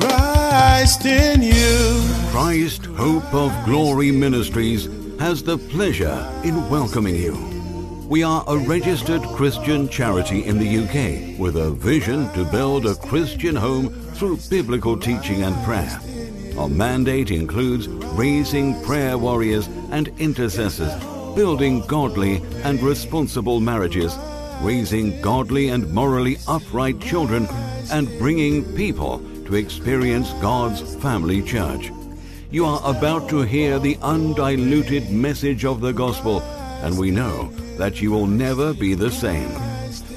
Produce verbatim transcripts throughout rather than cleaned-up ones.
Christ in you. Christ Hope of Glory Ministries has the pleasure in welcoming you. We are a registered Christian charity in the U K with a vision to build a Christian home through biblical teaching and prayer. Our mandate includes raising prayer warriors and intercessors, building godly and responsible marriages, raising godly and morally upright children, and bringing people to experience God's family church. You are about to hear the undiluted message of the gospel, and we know that you will never be the same.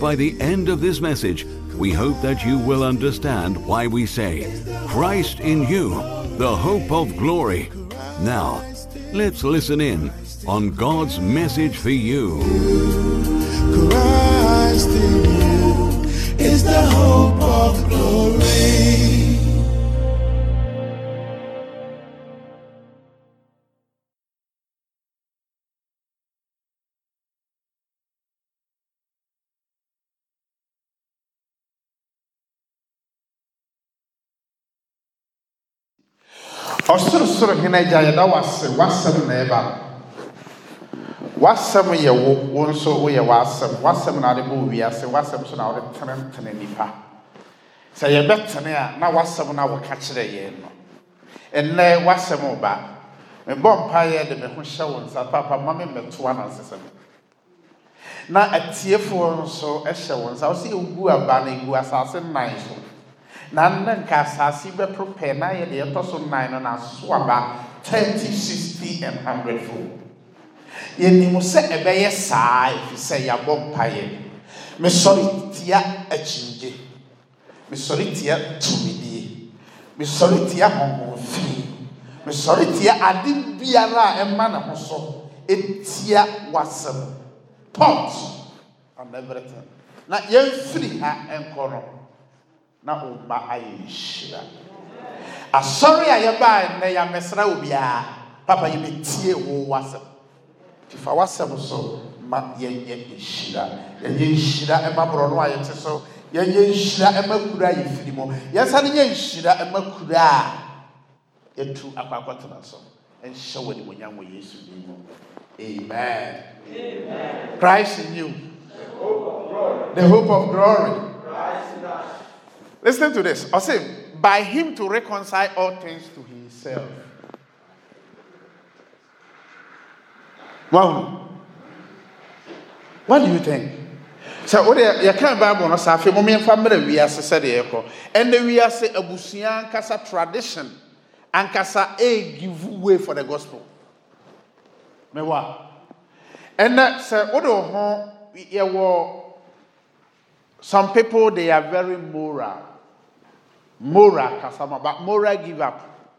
By the end of this message, we hope that you will understand why we say, Christ in you, the hope of glory. Now, let's listen in on God's message for you. Christ in you is the hope of glory. Wasam ye won so we wasam, wasam na de movie, I say, wasam so now the tenant and nipa. Say a better now wasam now will catch the yen. And there wasam over. And Bompire the Mehusha and Papa, Mammy Metuan and Sesame. Now a tearful so eshawans, I'll see who are banning who assassin nine so. Nan Cassassi be prepared nine the apostle nine on a swabber, thirty, sixty, and hundred food. Yeni muse ebe ye sai fi se ya bom paye me sorry tia achinje me sorry tia tumidi me sorry tia honfi me sorry tia adin biara e ma na ho so etia wasam pot on everything na yen free ha enko no na o ba ayishira asori ayeba na ya mesra obia papa ye betie wo wasam. If I was so, my yen yen shida, and yen shida and Mabron, so yen yen shida and Makura, if you know. Yes, I yen shida and Makura, and two Abacotanso, and show it when young we used to be. Amen. Amen. Christ in you, the hope of glory. The hope of glory. Christ in us. Listen to this. I say, by him to reconcile all things to himself. Wow. What do you think? So, what you can't buy on a Safi woman family, we are Sasadeko, and we are say a Busian Casa tradition and Casa A give way for the gospel. Mewa. And that's what do some people they are very moral. Moral, Casama, but moral give up.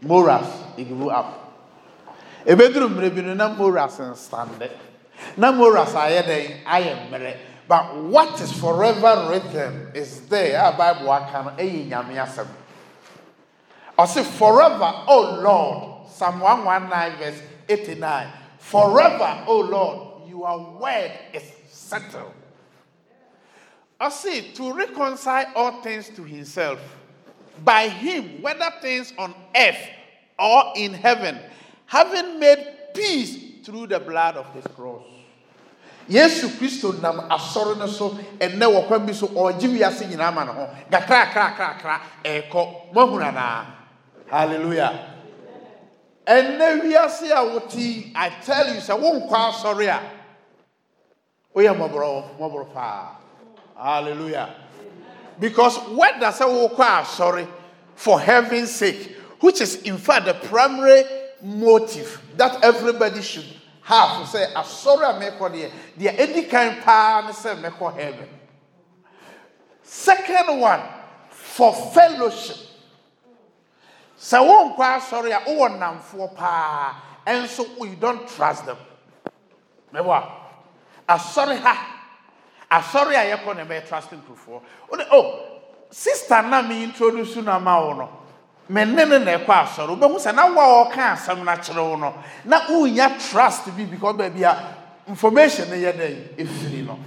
Morals, they give up. A bedroom may be no more as and standard. No more as I am married. But what is forever written is there by Wakan Eyamiasam. I say, forever, O Lord, Psalm one nineteen, verse eighty-nine. Forever, O Lord, your word is settled. I say, to reconcile all things to himself, by him, whether things on earth or in heaven, having made peace through the blood of his cross. Yesu Christo nam asore no so enne wokwan bi so ojiwi ase nyina ma no ho gakra kra kra kra eko mahuna na hallelujah enne wi ase a woti I tell you say won kwa asore a oya maboro maboro pa hallelujah because what does a wokwa asore for heaven's sake, which is in fact the primary motive that everybody should have to say, I'm sorry I make on here. There are any kind of power say make on heaven. Second one, for fellowship. So one quite sorry, I own them for power, and so we don't trust them. Remember, I'm sorry, I'm sorry I can't be trusting before. Oh, sister, let me introduce you to my own. Men never quite sorrow, but who's an hour can't some natural no. Now, who ya trust to be because baby information the other day if you know.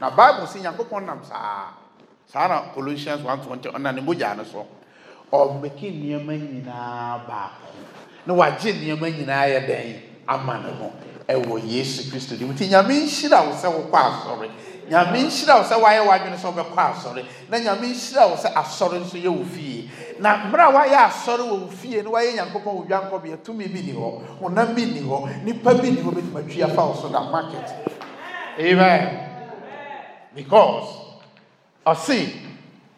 Now, Bible saying, I'm going to Colossians one twenty on an Mujana so. of making your money back. No, I did your money in a day. A man of all, yes, Christ. You think I mean, she was so far, sorry. You mean, she was why I want to solve a car, sorry. Then you mean, she was a sorrow to your fee. Now, why are sorrow fee and why young people young people to me video or not video, Nipper video with my tree house on that market. Amen. Because I see.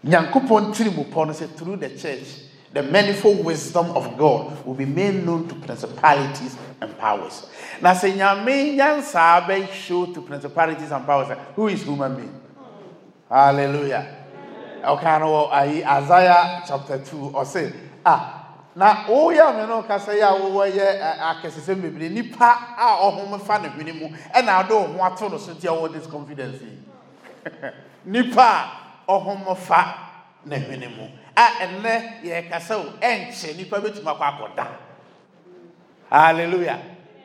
Nyankopon Trimupon said through the church, the manifold wisdom of God will be made known to principalities and powers. Now say Nyame Nyansabe show to principalities and powers. Who is human being? Hallelujah. Okay, Isaiah chapter two or say, ah. Now, oh, yeah, men no Casaya, oh, yeah, I can say, maybe Nipa, or Homo fan of minimum, and I don't want to sit your this confidence. Nipa. Ohomo fa na hwene mu a enne ye kasa o enche nipa betima kwa akoda. Hallelujah.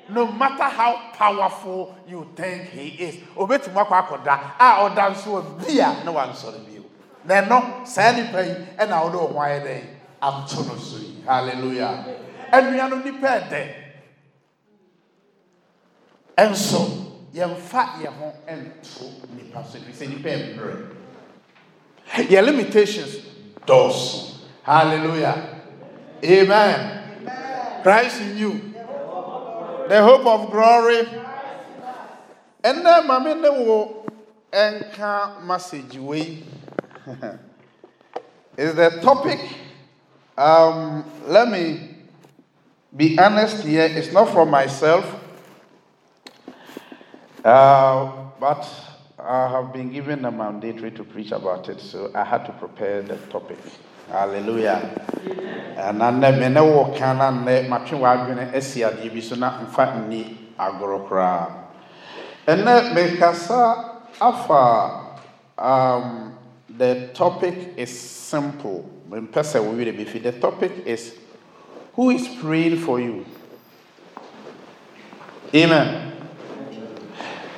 No matter how powerful you think he is, obetima kwa akoda a odan so bia na wan sori bi o na no sa nipa yi e na wo do hwan den amto no so yi. Hallelujah. Anua no nipa de enso ye mfa ye ho ento nipa so bi se nipa embre. Your limitations, those. Hallelujah. Amen. Amen. Christ in you. The hope of glory. And then, my men will anchor message way. Is the topic. Um, let me be honest here. It's not for myself. Uh, but I have been given a mandatory to preach about it, so I had to prepare the topic. Hallelujah. And I never walk and let my chin wag in a sea at the Bisona and fat knee agorocra. And then make us afar. Um, the topic is simple. When person will be fit, the topic is who is praying for you? Amen.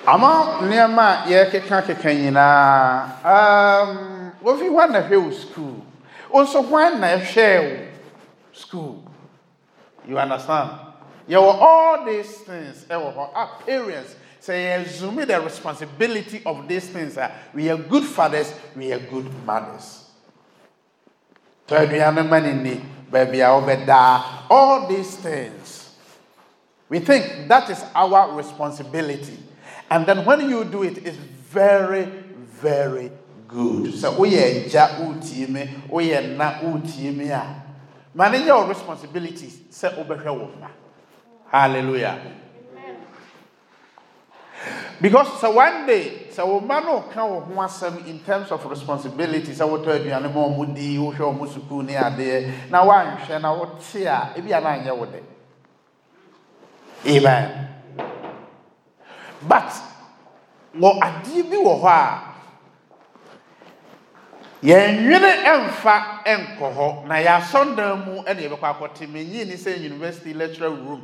Among Nema Yakakakina, um, what you want to hear school. Also, one I share school. You understand? You were all these things. Our parents say, assume the responsibility of these things. We are good fathers, we are good mothers. All these things. We think that is our responsibility. And then when you do it, it's very, very good. So we are ja utime, we are na utime. Manage your responsibilities. Say obehwe. Hallelujah. Because so one day, so man can in terms of responsibilities. So we tell you, anemo mudi, we show musuku ni ade. Na one share na what share. Ebi ananya wode. Amen. But what I did was that you emfa enkoho na ya sondemu e na ebekwa kwoti menyi ni say university lecture room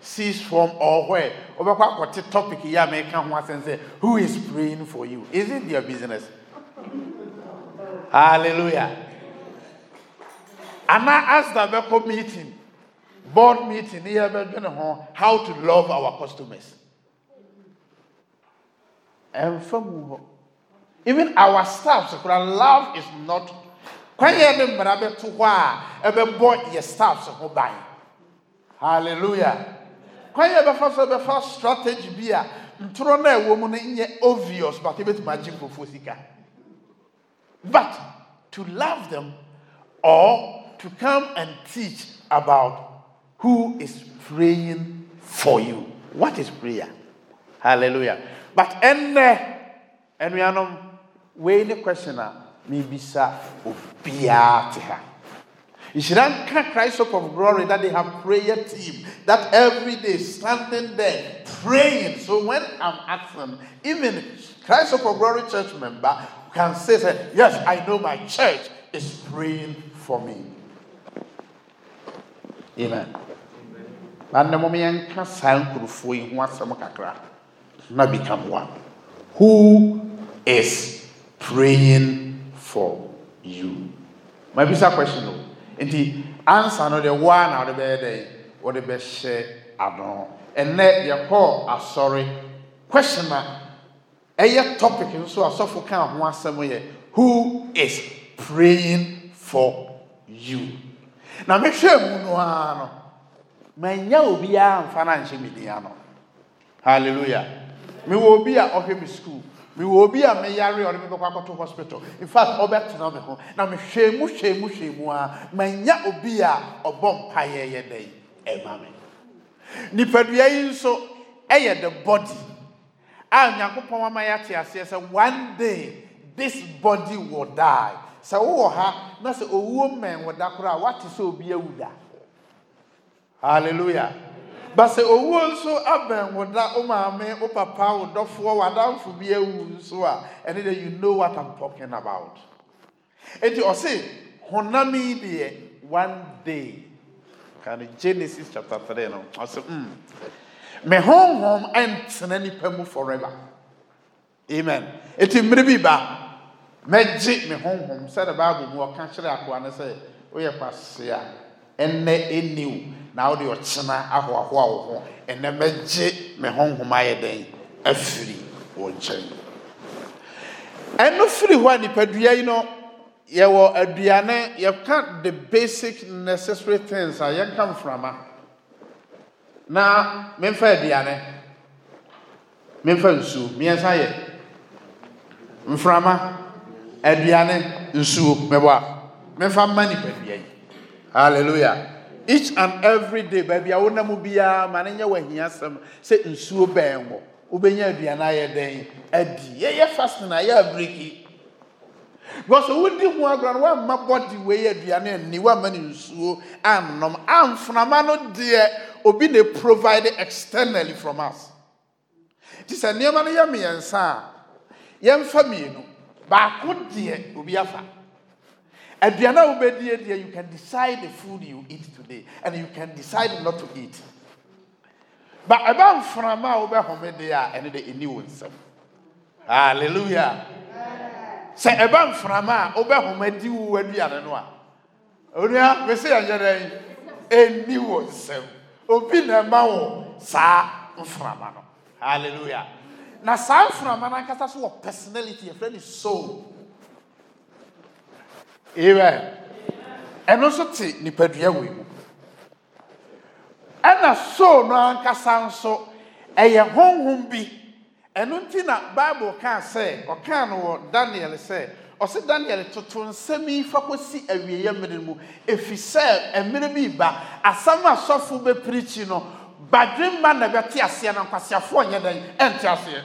sixth form or where obekwa kwoti topic ya make ho asense who is praying for you? Is it your business? Hallelujah. Ana ask the beko meeting, board meeting here be dwene ho how to love our customers. Even our staff, so love is not. Your staff. Hallelujah. Strategy beer. Obvious, but But to love them or to come and teach about who is praying for you. What is prayer? Hallelujah. But and and we are not waiting the questioner maybe sa obiatiha. You should not thank Christ Hope of Glory that they have prayer team that every day standing there praying. So when I'm asking, even Christ Hope of Glory church member can say, say, yes, I know my church is praying for me. Amen. Amen. Now become one. Who is praying for you? My visa question: And the answer no the one out of the bed or the best share at all. And let your poor are sorry. Question mark. A topic is so a soft count once somewhere. Who is praying for you? Now make sure you know. Man, you will be a financial mediano. Hallelujah. Me will be at Open School. We will be a mayor or a hospital. In fact, Obert to Navajo. Now, Mishe Mushe Mushe Mua, Mania Obia or Bomb Pire Day, a mammy. Nipedia so air the body. I'm Yakupoma Mayatia says one day this body will die. So, oh, ha, not a woman with Dakura, what is so be a Uda? Hallelujah. But say, oh, also, Abba, what that, oh, mamma, oh, papa, would not forward down for be a woman, so and then you know what I'm talking about. And you say, Honami, dear, one day. Can Genesis chapter three? No, I say, hmm. My home, home, ends and any pemu forever. Amen. It is Mribiba. Magic, my home, home, said the Bible, who are country, I say, we are past here. And they knew. Now the Ochina Ahuahu and the Magic Mehong Humaya Day, a free or chain. And no free one, the Pedriano, you were a Diana, you can't the basic necessary things I come from. Now, Memphis Diana, Memphis, me as I am from Adriana, Sue, Mewa, Memphis Money Pedrian. Hallelujah. Each and every day, baby, I wanna move ya, mananya when he has some say in so bang, Ubenya be an eye day, a dear fasten, I have breaky. Because who did one grand my body way at the end, new woman in so, and no, I'm from a man, dear, Obine provided externally from us. This a near man, yammy and son, young family, but good dear, Ubiafa. And you can decide the food you eat today, and you can decide not to eat. But about Frama over Homedia and the Inuans. Hallelujah. Say about Frama over Homedu and the other one. Oh, yeah, we say a new one. Open a mouth, Sa Framano. Hallelujah. Now, Sa Framana Catasua personality, a friendly soul. Amen. And also, take Nipedia with you. And I saw no anchor sound so a home be. And until that Bible can say, or can or Daniel say, or say Daniel to send me for what see a real if he said a minute back, as some are so full be preaching, but dream man never tears and Cassia for you and tears here.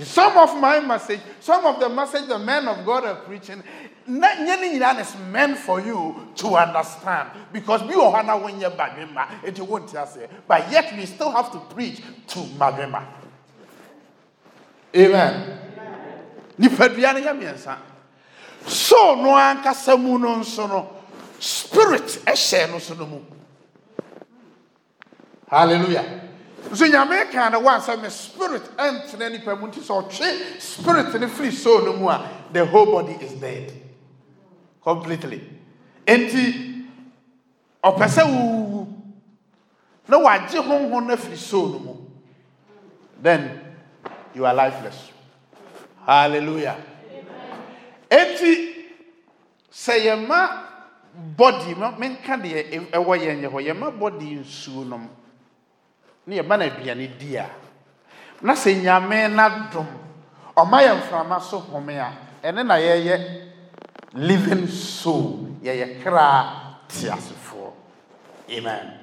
Some of my message, some of the message the men of God are preaching, that is meant for you to understand. Because we are not when you're Bagema, it won't tell us. But yet we still have to preach to Magema. Amen. So no anka samunon sono spirit eshe no sonomu. Hallelujah. So you make kind of one some spirit and any permutis or tree spirit and free soul no more. The whole body is dead. Completely. Enti a person who no one home on a free soul no more. Then you are lifeless. Hallelujah. Enti say a ma body men can be a way and your ma body soon. Near Banner be an idea. Nothing yamen not drum, or my inflamasso homea, and then I hear ye living soul, ye cry tears for. Amen.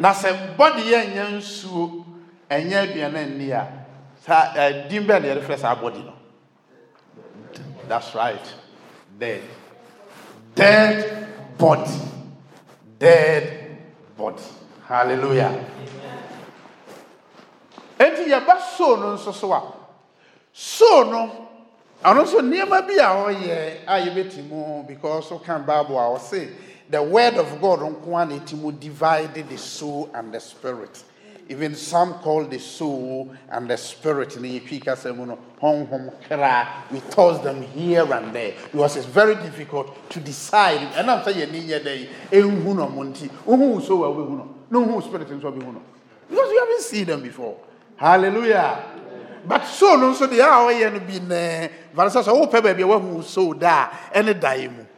That's a body and young soul, and ye be an end near. Dimber the refresh our body. That's right. Dead. Dead body. Dead body. Hallelujah. And you are so no so so so no, and also near my beer. Oh, yeah, I bet him because so can Bible. I will say the word of God on one it will divide the soul and the spirit. even some call the soul and the spirit. We toss them here and there because it's very difficult to decide. And I'm saying, no spirit because you haven't seen them before. Hallelujah. But so no, so they are all and been there. Vanessa, oh, baby, who saw that and a dime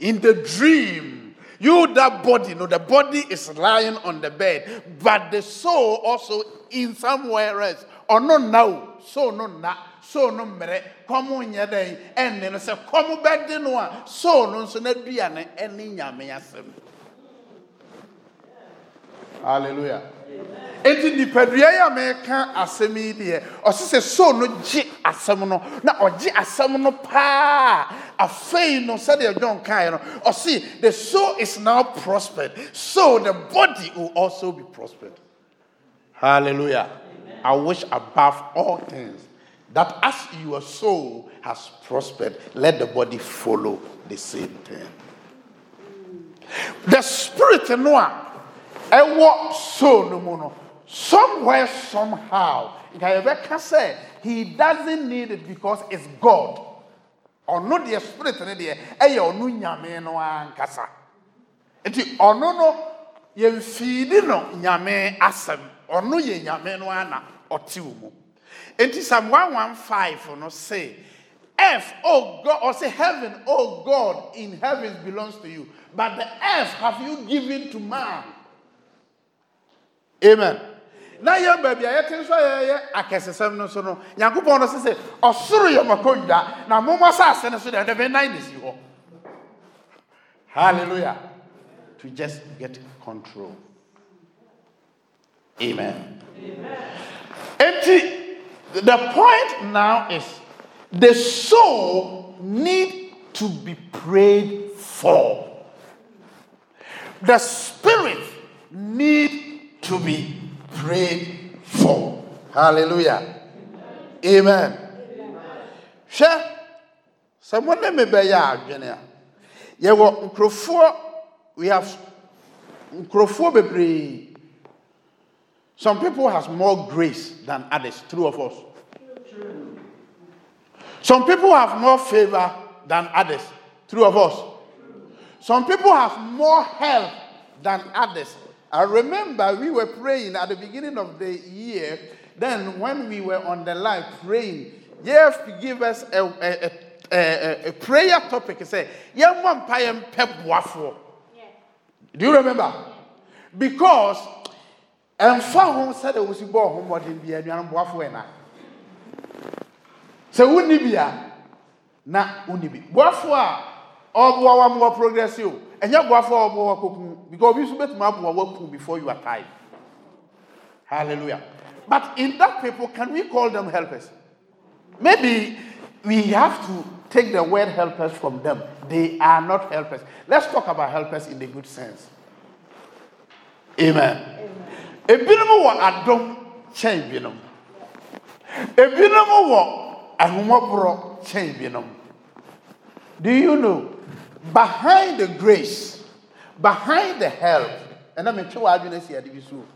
in the dream. You, that body, you know, the body is lying on the bed, but the soul also in somewhere else. Or no, now, so no, na, so no, mere, come on, your day, and then I say, come back, then one, so no, so not be an ending. Hallelujah. Enti ni pedua ya meka asemi de o se so no ji asem no na o ji asem no pa afei no said the John kai no o see the soul is now prospered, so the body will also be prospered. Hallelujah. Amen. I wish above all things that as your soul has prospered, let the body follow the same thing. The spirit no I walk so no mono somewhere somehow. Can say he doesn't need it because it's God. Or no the spirit in the air no nyame no ankasa. Enti ono no ye fidi no nyame asem. Ono ye nyame no ana otiwo mu. Enti Psalm one fifteen no say earth, oh God, or say heaven, oh God, in heaven belongs to you. But the earth have you given to man. Amen. Now, young baby, I tell you, I can say something. No, so no, Yankupon says, oh, sorry, I'm a conda. Now, Mama Sass and I said, I never nineties you all. Hallelujah. To just get control. Amen. Empty. The point now is the soul need to be prayed for, the spirit need to be prayed for. Hallelujah. Amen. She, someone let me be ya Junior. You were Crawford. We have Crawford be. Some people has more grace than others. True of us. True. Some people have more favor than others. True of us. True. Some people have more help than others. I remember we were praying at the beginning of the year. Then when we were on the live praying, Jeff gave us a, a, a, a, a prayer topic. He said, do you remember? Because Mfahom said it was a boy who was in the Biafra. So Unibia, not Unibi. Biafra, all the more progressive. And you go for more cooking because you submit map work before you are tired. Hallelujah. But in that people, can we call them helpers? Maybe we have to take the word helpers from them. They are not helpers. Let's talk about helpers in the good sense. Amen. A binomo what I don't change binom. A binomo what I won't change binom. Do you know? Behind the grace, behind the help, and I'm sure I didn't see a division.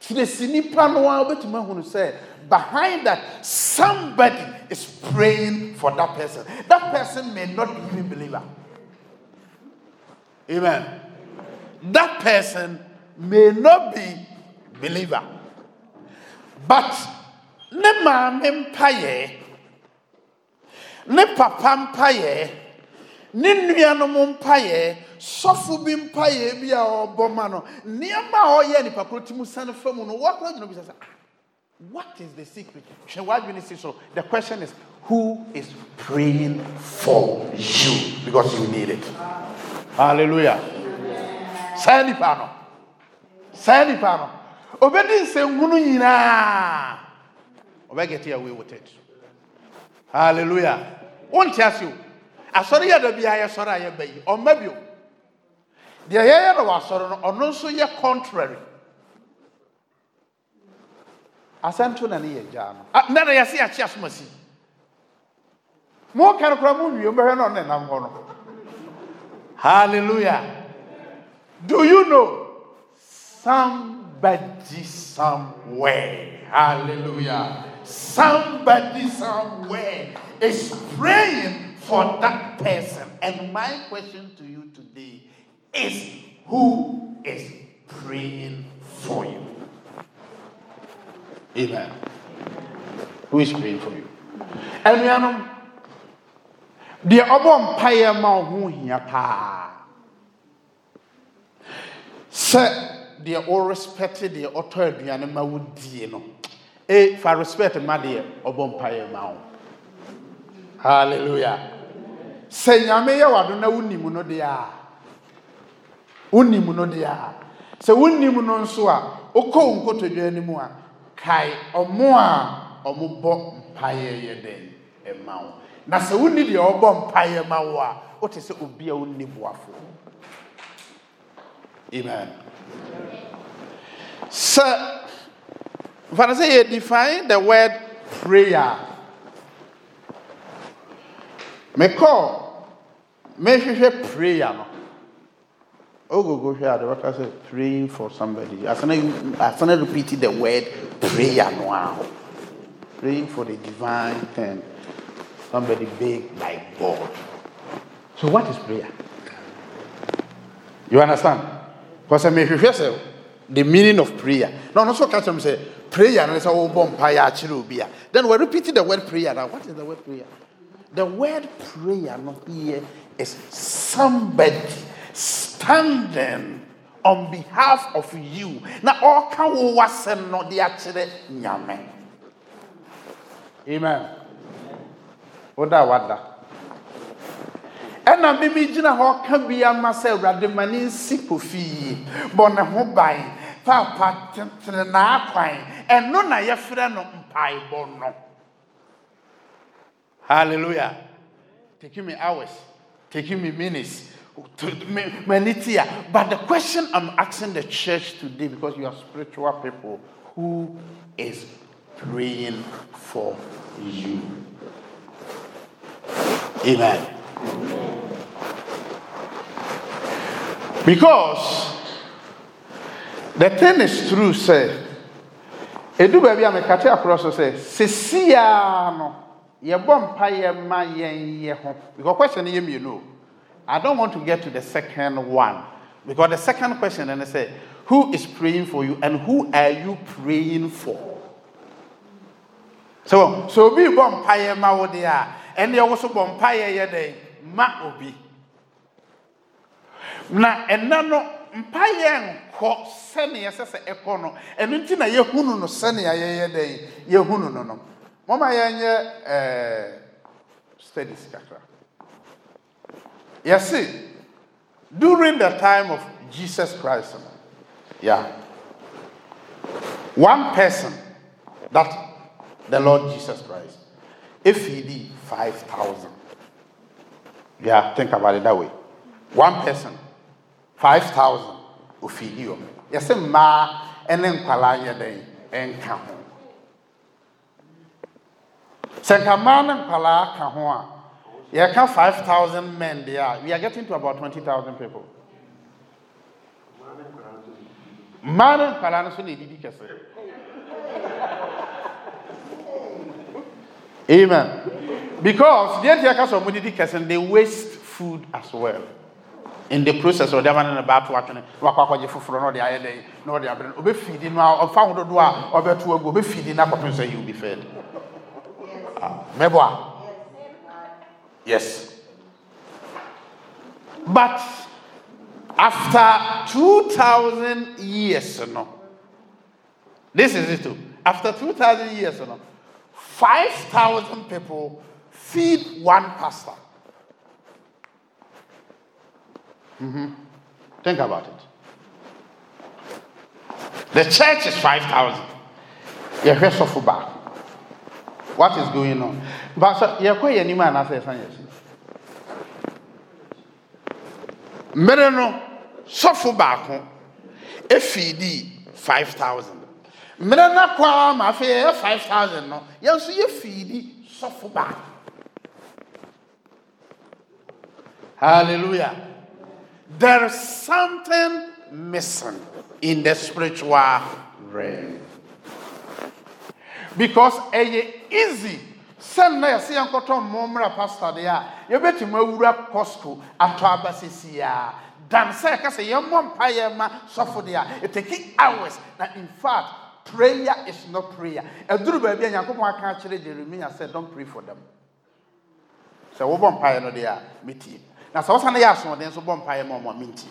To the Sinipanoa, but to my who said, behind that, somebody is praying for that person. That person may not be even a believer. Amen. That person may not be a believer. But, ne ma mpaye, ne papa mpaye. Ninuano mumpaye, sofu bimpaye biya o bomano. Niama oye ni pakutimu sana femuno. What would you know? What is the secret? The question is, who is praying for you because you need it? Hallelujah. Sani pano, sani pano. Obedi se ungunuina. Obedi get away with it. Hallelujah. Won't ask you. I saw the other beer, sorry, I obey, or maybe the other was or no, so you're contrary. I sent to an ear jam. Now I see a chest mercy. More can come, you burn on and I'm going. Hallelujah. Do you know somebody somebody somewhere. Hallelujah. Somebody somewhere is praying for that person. And my question to you today is, who is praying for you? Amen. Who is praying for you? And we are the Obon Payama who here pa. Sir, they all respected the authority and my would deal. If I respect my dear Obon Payama. Hallelujah. Say, I may I don't know Unimuno de A. Unimuno de A. So Unimunon Sua, Oko go to the anymore. Kai or more or more pie than a mount. Now, so we need your bomb pie mawa. What is it? Ubi a unibuafo. Amen. Sir, when I say define the word prayer, me call, me say prayer. Oh, go go here. The worker said praying for somebody. I cannot, I cannot repeat the word prayer now. Praying for the divine thing. Somebody big like God. So what is prayer? You understand? Because I mean, if you say the meaning of prayer. No, not so catch them say prayer and it's all bomb paya chirubia. Then we're repeating the word prayer. Now, what is the word prayer? The word prayer not here is somebody standing on behalf of you. Now, all can was not the actual nyame. Amen. Oda wada. Ena mimi jina ho ka bia masa rademani nsipofi. Bona ho ban papa tentre na akwan. Eno na ye frɛ no mpai bono. Hallelujah. Take me hours. Take me minutes. But the question I'm asking the church today, because you are spiritual people, who is praying for you? Amen. Because the thing is true, sir. Edu baby am kate akroso say, "Sesia no ye bom pa ye ma yen ye ho." Because question ye me no. I don't want to get to the second one. Because the second question and I say, who is praying for you and who are you praying for? So so be bom pa ye ma wo dia. And they also bomb pie yede ma obi. Na enano mpaye nko sene yesese eko no. Enu nti na yehunu no sene yeyede yehunu no no. Mama yenye eh studies kakra. You see, during the time of Jesus Christ, yeah, one person that the Lord Jesus Christ, if he did five thousand, yeah, think about it that way. One person, five thousand, if he did. Yes, ma, and then kwalanya day, and kaho. Senkaman and kwala kahoa. Yeah, can five thousand men there. We are getting to about twenty thousand people. Man and kwala no didi kese. Amen. Because the Ethiopians of Mudidikers, they waste food as well. In the process of them running about working, Wakwaji for the other day, nor the other, be feeding now, or found a door, or better to be feeding up and say you'll be fed. Meboa. Yes. But after two thousand years, no. This is it too. After two thousand years, no. five thousand people feed one pastor. Mm-hmm. Think about it. The church is five thousand. What is going on? But you can't any man after Sunday. Mereno Sofubaku, F E D five thousand. Merena kwa mafia five thousand no. You see you feed suffer back. Hallelujah. There is something missing. in the spiritual realm. Because it is easy. Send me a see and cotton momra pastor there. You bet him a postal and trabasia. Damn, sir, because a young one payama suffer there. It takes hours. Now, in fact, prayer is not prayer. A do baby and Yakuma can't actually remain. I said, don't pray for them. So, we won't pay no there, meeting. Now, so what's an ass on them, so won't pay more meeting.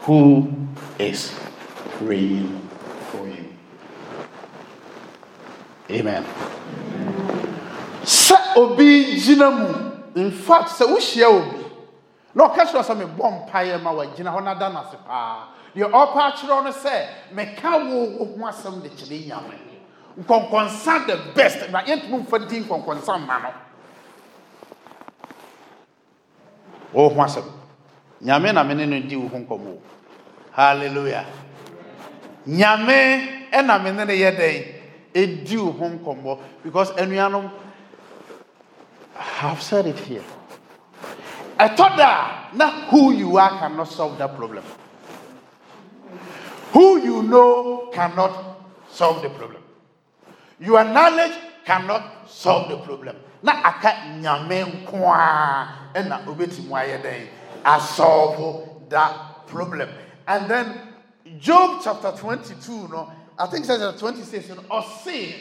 Who is praying for you? Amen. Se obi jinamu. In fact, se ushia obi. No catch us on a bomb pie mawa jina hona dana sepa. The upper children say, Mekawo wasam de chiliam. Con concern the best, my aunt move for ding con concern mano. Oh, wasam. Nyamena menenu di ukonkomo. Hallelujah. Nyame and I menene yede. A due home combo because Enianum have said it here. I thought that not who you are cannot solve that problem. Who you know cannot solve the problem. Your knowledge cannot solve the problem. Na aka nyame kwa and na obetimwaye den a solve that problem. And then Job chapter twenty-two no. I think chapter twenty-six, or say,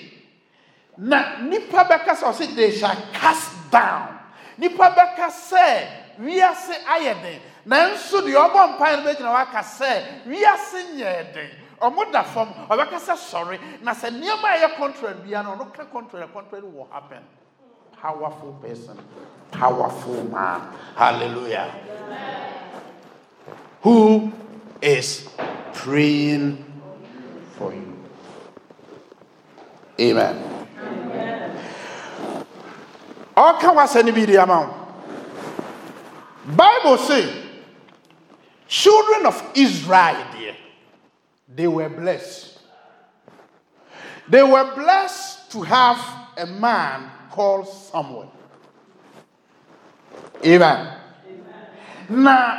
na nipa beka say, or say, they shall cast down. Nipa beka say, we are say ayeden. Na ensu di obo mpae beji na waka say, we are say nyeden. Omo da form, obeka say sorry. Na say niyama aye contrary biya no, no can contrary, contrary will happen. Powerful person, powerful man. Hallelujah. Amen. Who is praying for you? Amen. Amen. Or can was anybody among? Bible says, children of Israel, dear, they were blessed. They were blessed to have a man called Samuel. Amen. Amen. Now,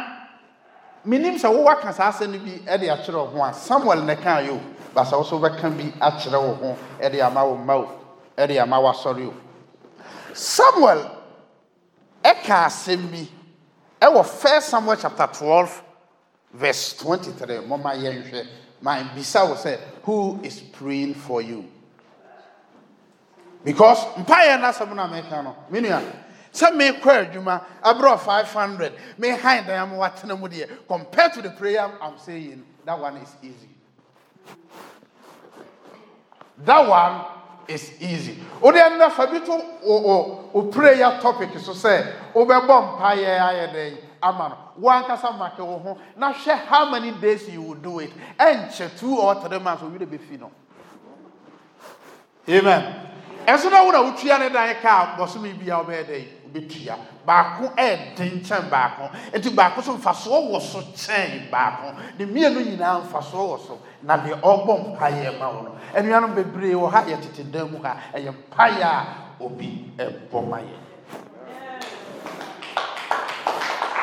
my name is Awa Kansasenibi at the Achero of one. Samuel Nekayo. But also we can be actually home at the Amawa mouth, at the Amawa sorrow. Samuel, Eka send me. I will first Samuel chapter twelve, verse twenty-three. Mama Yenche, my Bisa will say, who is praying for you? Because Mpaya na Samuna Mekano, Minya. Some may query Juma, I brought five hundred. May hide the Amawatanamudia. Compared to the prayer I'm saying, that one is easy. That one is easy. Ode na fabito o o prayer topic so say obebom pa ye ayede amano. One kasa make wo ho na share how many days you will do it. Enche two or three months we be fi no. Amen. Eso na wo na utua ne dan ka boso me bia obede obetua. Baako e den chen baako. Enti baako so mfaso wo so chen baako. Ne mienu nyina mfaso wo so. Na the obom paye ma wono enuanom bebre wo ha yetetedam mu ha eye paye obi ebomaye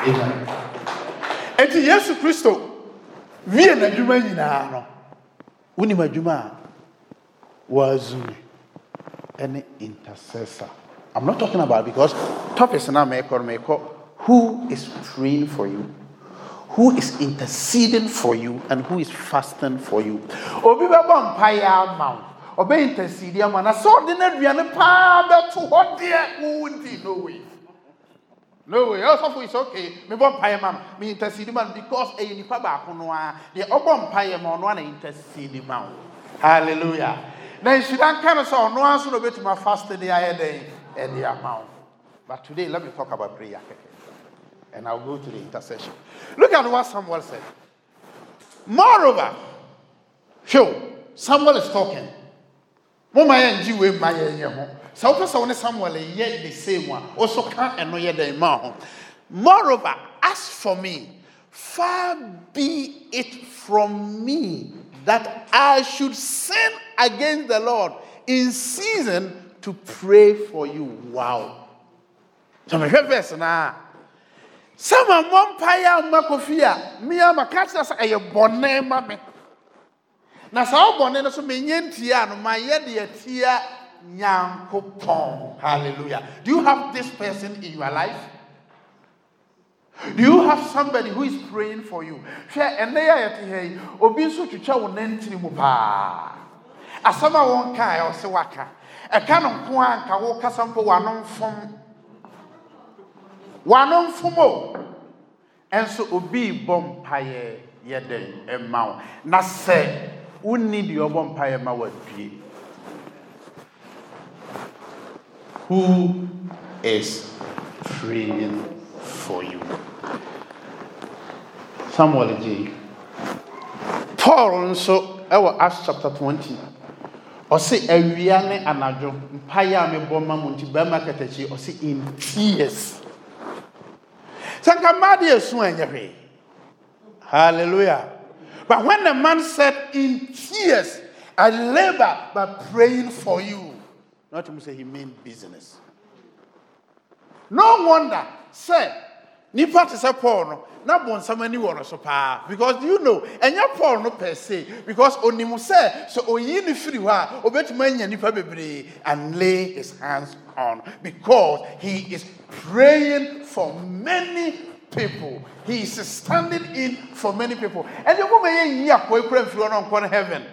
amen enti Yesu Kristo wie na dwuma nyina no woni madwuma wazuni any intercessor. I'm not talking about because topics na make or make who is praying for you, who is interceding for you, and who is fasting for you. Obi baba mpaya mount. Obi intercede am na so de na duane pa be to ho de wundi no way. No way. Also for it's okay. Me bom mpaya mama. Me intercede man because e nipa ba ko no a. De obom mpaya ma no na intercede man. Hallelujah. Na shidan kan so no anso no betima fast de aye den e de amount. But today let me talk about prayer. And I'll go to the intercession. Look at what Samuel said. Moreover, show Samuel is talking. Moreover, as for me, far be it from me that I should sin against the Lord in season to pray for you. Wow. So my first verse now. Some are one paya and Macofia. Me and my catchers are your bonnet, mammy. Now, so bonnet, so many tiano, my dear tia, Nyanko Pong. Hallelujah. Do you have this person in your life? Do you have somebody who is praying for you? Share and they are here. Obisu to chow Nancy Mupa. A summer one kai or Sewaka. A canon Kuan Kawoka Sampo Wanon Fum. Wanon Fumo. And so Obi Bompaye Yede and Mount. Nase, who need your Bompaye Mawad P. Who is praying for you? Samuel J. Paul also our Acts chapter twenty. Or say a Riane and a job Paya me bomba muntibama katachi or say in tears. Sankamadi swing. Hallelujah. But when the man said in tears, I labor by praying for you. Not to say he meant business. No wonder, sir. Nipa is a porno, not born so many words of power. Because you know, and your porno per se, because Onimu said, so Oyini Friwa, Obet Mania Nipabri, and lay his hands on, because he is praying for many people. He is standing in for many people. And you may yakwe pray for on one heaven.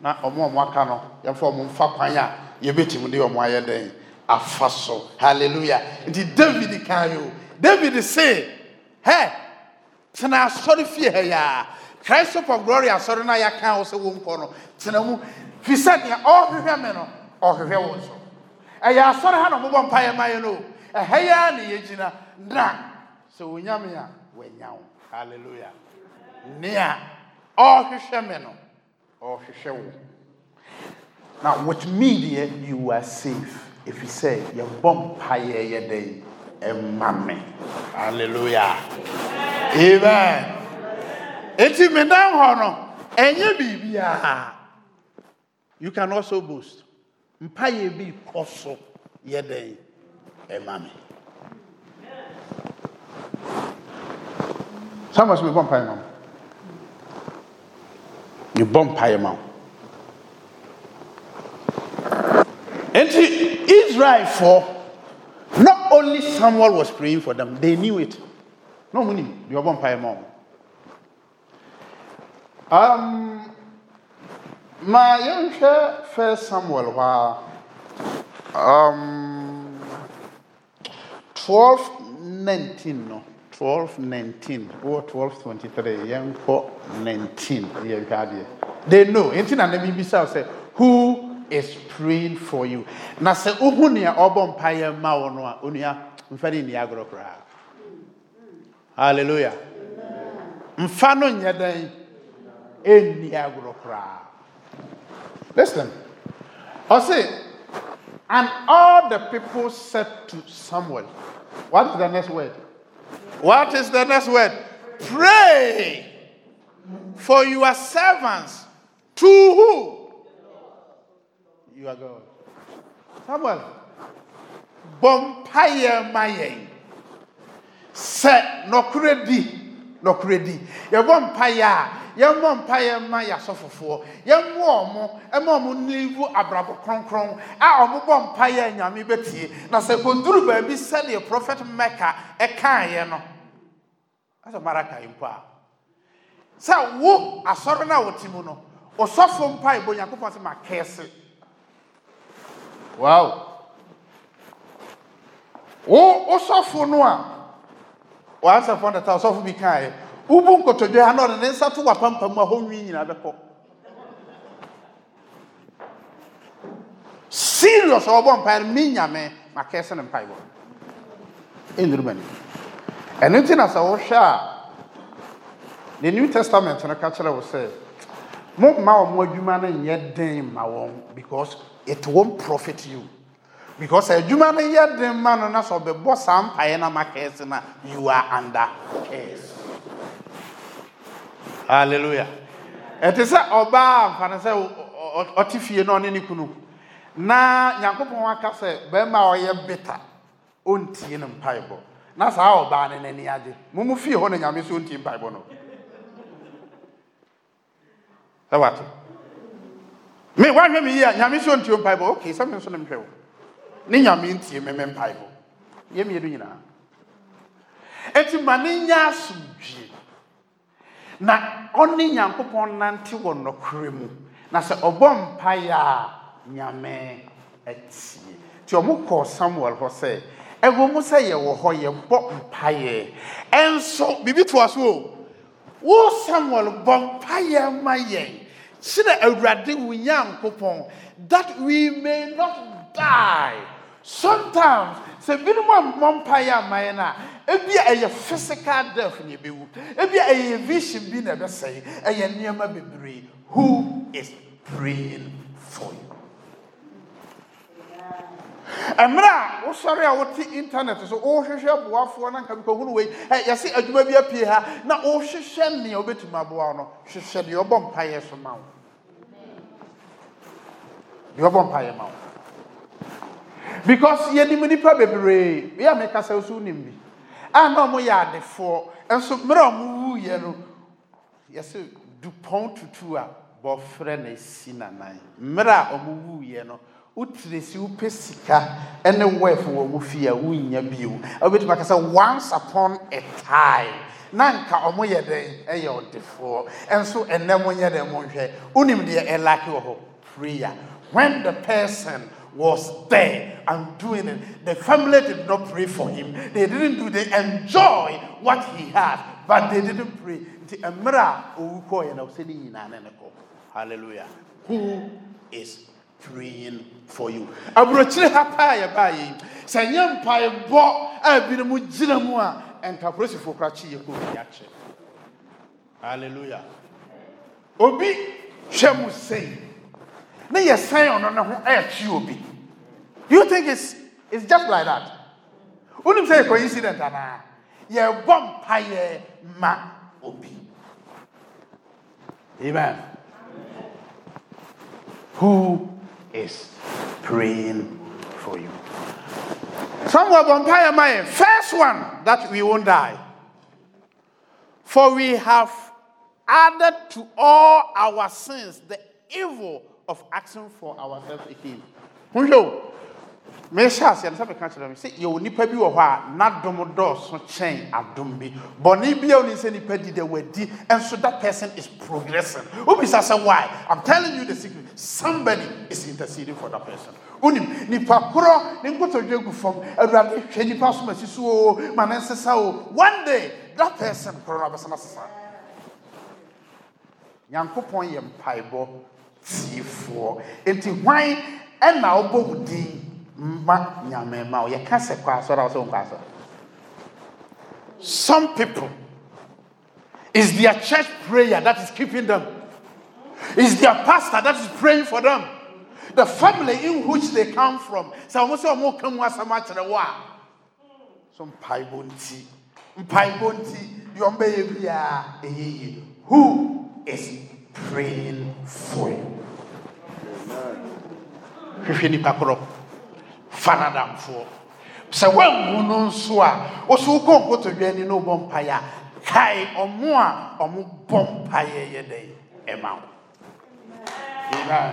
Now, Omo Wakano, your form of Fakaya, you beat him with your wire day. Afaso. Hallelujah. Did David can you? David say, hey, Tina sorry fear here. Christ Hope of Glory, sorry now you can't also won't corner. Tina mu he said ya all here men or here also. And ya sorry how no vampire my no. A hair ni yejina na. So we nyam ya we nyaw. Hallelujah. Nia all here men or here. Now with media you are safe. If you say your bomb higher your day, amen. Hallelujah. Amen. It's me down hono. And you be you can also boast. Mpaye be koso your day, amen. Some of us will bomb pie mom. You bomb pie mom. And Israel for not only Samuel was praying for them, they knew it. No money, you are born by mom. Um, my young first Samuel was um twelve nineteen no twelve nineteen or twelve twenty three young for nineteen year. They know. Anything and they be say who is praying for you. Na se uhunia obon paye ma wonoa onia mfani ni agro kra. Hallelujah. Mfano nyadan eni agro kra. Listen. I say, and all the people said to Samuel, what is the next word? What is the next word? Pray for your servants to who? You are God. Samuel, bompire maye. Se no kredi, no kredi. Your bompire, your bompire maya sofofo. Your mom, a mom nivu abrabo kron kron. A omu bompire nyami beti. Na se konduru baby said the prophet Mecca e kanye no. That's a maraka impa. Se wo asorona wotimono. Osofo mpa ibo yakopon se ma kese. Wow. Oh, also for Noah. Well, answer for the house of Mikai. Ubunko to the Hanor and answer to a pump and my home in Abaco. Serious or one Palmina, me, my cousin and Pibo. In the Ruben. And it's in us, our share. The New Testament and a catcher will say, More more human and yet dame, my own, because it won't profit you. Because a human yet the man of the boss and Piana you are under case. Hallelujah. It is a Oba, Fanasa, Otifi, non any canoe. Na Yankopon Cassa, Bema or Yabeta, Unti and Pibo. That's how bad in any other. Mumufi holding a mission team by Bono. So what? Me, why me here? Yamison to Bible. Okay, something so them travel. Ninya means you mem Bible. Yemi Rina. Etimania subji. Na only Yankopon Nanti won no cream. Nasa Obom Paya Yame eti. Tiomuko Samuel Jose. Ego musa ye wo ho ye bo mpaye enso bibi to aso wo Samuel bo mpaye ma ye sina awrade wuyankopon that we may not die. Sometimes se binum bo mpaye ma ye na ebia eye physical death ni bewu ebia eye vision bi na be say eye niam bebre. Who is praying for you? Amra, oh sorry, I want the internet. So oh, she shall boa for one and come go away. You see, I do maybe appear her. Now, oh, she shall me obey to my boano. She shall your bonfire from mouth. Your bonfire mouth. Because ye dimini probably brave. We are make ourselves soon in me. I know we are the four. And so, Mram, you know, yes, Dupont to two are both friendly sin and I. Mra, oh, you know. Utresi upesika ene wefu wo mufia unya biu obetu makasa once upon a time nanka omoye den eye odefo enso enemonye den monhwe unim de elaki ho prayer. When the person was there and doing it, the family did not pray for him. They didn't do. They enjoy what he had, but they didn't pray. The emra uko yana useni nyina neneko. Hallelujah. Who is praying for you? Abrochire hapa ya bayi. Sanya mpae bo abinu mu jina mu a enkapresi fokrachi ye ko biache. Hallelujah. Obi hwemu sei. Na ye san ono ne ho achi obi. You think it's it's just like that? Unim say coincidence ana. Ye bo mpae ma obi. Amen. Who is praying for you? Somewhere vampire man. First one, that we won't die. For we have added to all our sins the evil of asking for ourselves again. Hello. Mesha said something catch them. Say you nipa bi wo ha na dom do so chen adom bi. Boni bi oni say nipa di de wadi, and so that person is progressing. Who be say why? I'm telling you the secret. Somebody is interceding for that person. Unim nipa koro ne nkotodwe gu fam, Awurade hwe nipa so masi so ma nansesa o. One day that person koro na sasa. Yankopon ye mpaibo tifo. Enti hwan e na obo din ma nyame ma o ye ka se kwa so ra so kwa so. Some people, is their church prayer that is keeping them. Is their pastor that is praying for them. The family in which they come from. So mo se mo kan wa sama kire wa. Some Bible nti. Bible nti you mbe ye bia eyi. Who is praying for you? Amen. Fanadam for. So when we know so, we so come go to join no vampire. Kai omwa omu vampire yede ema. Amen.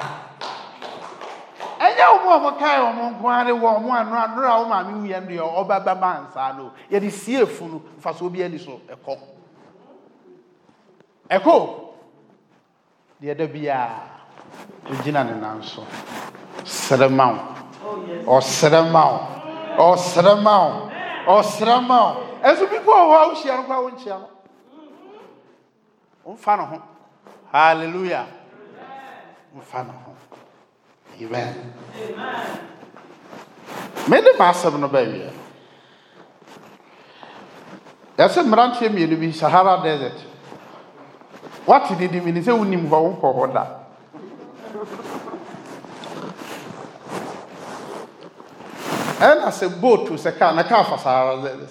Anya omwa kai omu kware wo omu anu anu ra o ma mi wiye ndo oba ba mansa no. Ye di sie funu fa so bi ani so ekọ. Ekọ. Ye da bia ojina ne nanso. Seremao. Or Sramao, or Sramao, or Sramao. As people who are sharing our own channel. Unfano. Hallelujah. Unfano. Amen. Amen. Made the master of Nobelia. That's a branching in the Sahara Desert. What did he mean? He said, we need to go for that. And as a boat to a car, a car for Sarah,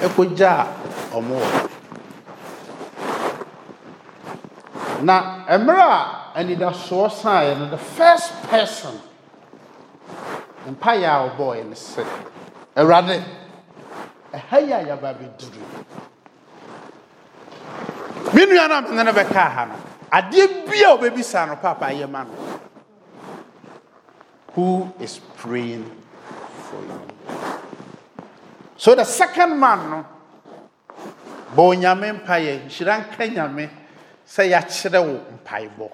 a good jar or more. Now, Emra and it does so sign the first person, and Paya boy in the city, Erade, ehaya ya ba be duru. Minu ana mena be ka ha no. Ade bia o be bisa no papa ye ma no. Who is praying for you? So the second man no bonyame mpaye, shiran kanyame say ya kire wo mpaibo.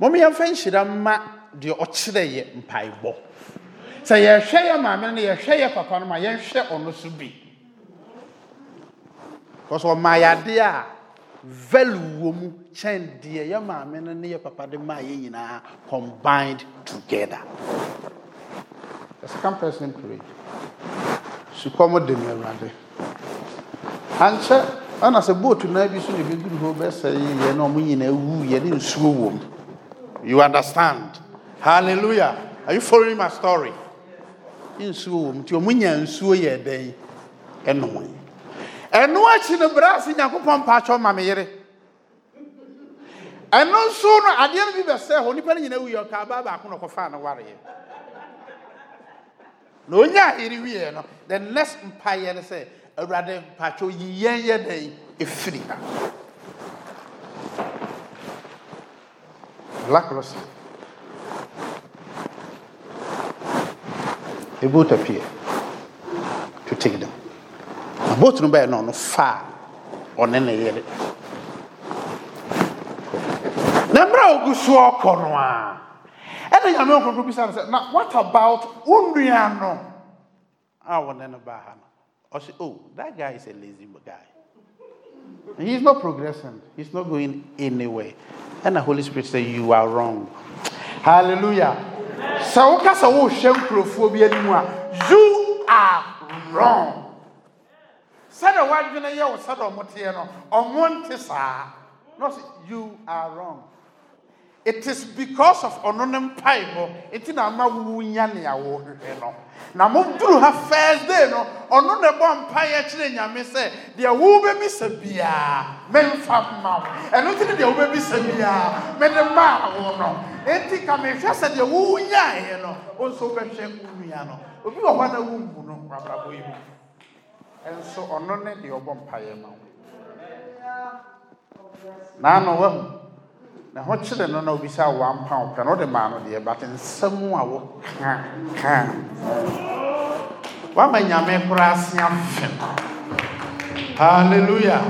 Momi ya fan shiran ma de o kire ye mpaibo. Say your share, mamma, your share, papa, my share, or no should be. Because my idea, value, change, dear, your mamma, and your papa, the Mayina combined together. The second person prayed. She come to me around. Answer, and as a boat to Navy, so you can go best, you know, me in a woo, you didn't swoon. You understand? Hallelujah. Are you following my story? In Sue, to Munya and Sue, a day, and no one. And watching the brass in a coupon patch on my mere. And no sooner I didn't give a cell, only penny in your cababa, Kunokofana warrior. No, yeah, here we are. Then let's empire say, a rather patch of yea day, a free. Lacrosse. A boat appeared to take them. A boat number no far on any area. Nambra Gusua Cornwa. And then I'm going to say, now what about Undriano? I want to know about him. I say, oh, that guy is a lazy guy. He's not progressing, he's not going anywhere. And the Holy Spirit said, you are wrong. Hallelujah. You are wrong. You are wrong. It is because of ononem Bible. It is not my wunyani awo no. Na mo duru ha first day no. Ono ne bom paye chire nyame se de wo be mi sabia memfa ma. Eno ti de wo be mi sabia me de ma wo no. Enti ka me hwe se de wo nya he no. Onso be hwe unya no. Obi wo hwa na wo mbu no kwabra bo yibu. Enso ono ne de obom paye ma. Na no wo na ho chede no na obisa one pound pe no de ma no de but nsam a wo ka ka wa ma nyame kura asia fem. Hallelujah.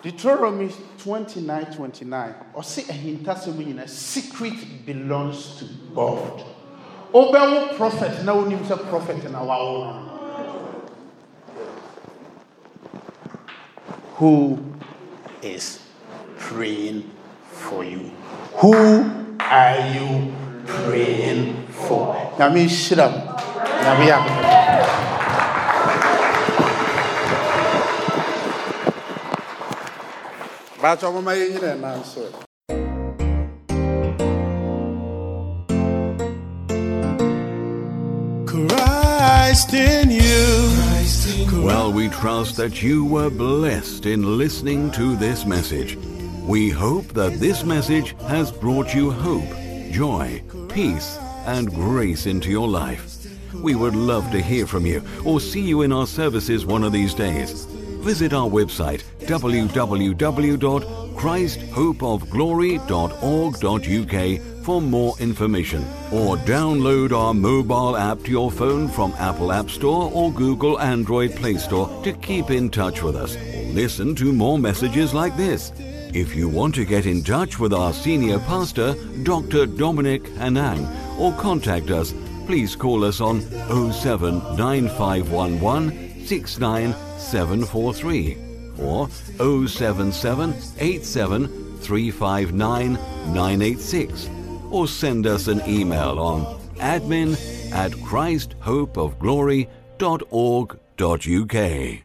Deuteronomy twenty-nine twenty-nine o se ahintasem nyina secret belongs to God. Obe wo prophet na wonim se prophet na wa wo who is praying for you. Who are you praying for? Nami Shiram. Nami Yaku. Christ in you. Well, we trust that you were blessed in listening to this message. We hope that this message has brought you hope, joy, peace, and grace into your life. We would love to hear from you or see you in our services one of these days. Visit our website w w w dot christ hope of glory dot org dot u k for more information, or download our mobile app to your phone from Apple App Store or Google Android Play Store to keep in touch with us or listen to more messages like this. If you want to get in touch with our senior pastor, Doctor Dominic Hanang, or contact us, please call us on zero seven nine five one one six nine seven four three or zero seven seven eight seven three five nine nine eight six, or send us an email on admin at christ hope of glory dot org dot u k.